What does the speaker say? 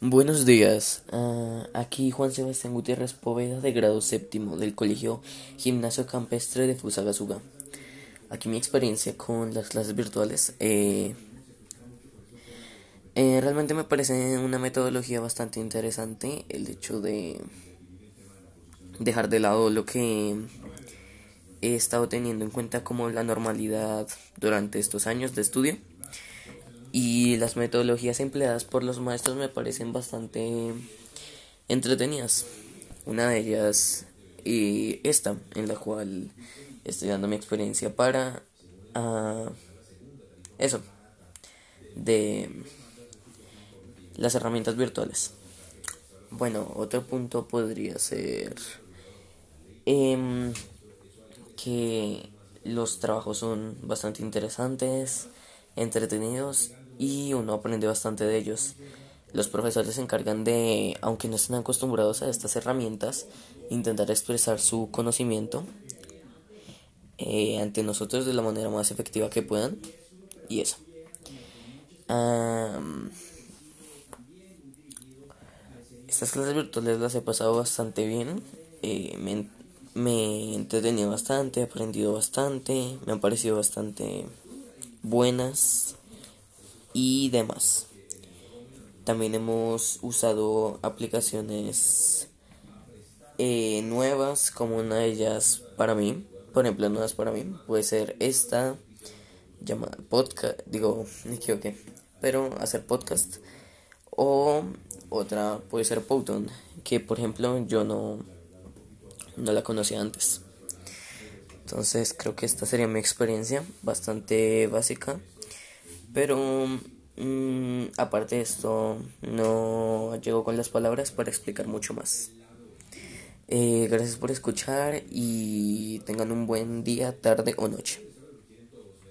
Buenos días, aquí Juan Sebastián Gutiérrez Poveda de grado séptimo del Colegio Gimnasio Campestre de Fusagasugá. Aquí mi experiencia con las clases virtuales. Realmente me parece una metodología bastante interesante el hecho de dejar de lado lo que he estado teniendo en cuenta como la normalidad durante estos años de estudio. Y las metodologías empleadas por los maestros me parecen bastante entretenidas. Una de ellas, esta, en la cual estoy dando mi experiencia para eso, de las herramientas virtuales. Bueno, otro punto podría ser que los trabajos son bastante interesantes, entretenidos, y uno aprende bastante de ellos. Los profesores se encargan de, aunque no estén acostumbrados a estas herramientas, intentar expresar su conocimiento ante nosotros de la manera más efectiva que puedan. Y eso. Estas clases virtuales las he pasado bastante bien. Me he entretenido bastante, he aprendido bastante, me han parecido bastante buenas y demás. También hemos usado aplicaciones nuevas, como una de ellas para mí, por ejemplo, nuevas para mí, puede ser esta llamada podcast, pero hacer podcast, o otra puede ser Pouton, que por ejemplo yo no la conocía antes. Entonces creo que esta sería mi experiencia, bastante básica, pero aparte de esto no llego con las palabras para explicar mucho más. Gracias por escuchar y tengan un buen día, tarde o noche.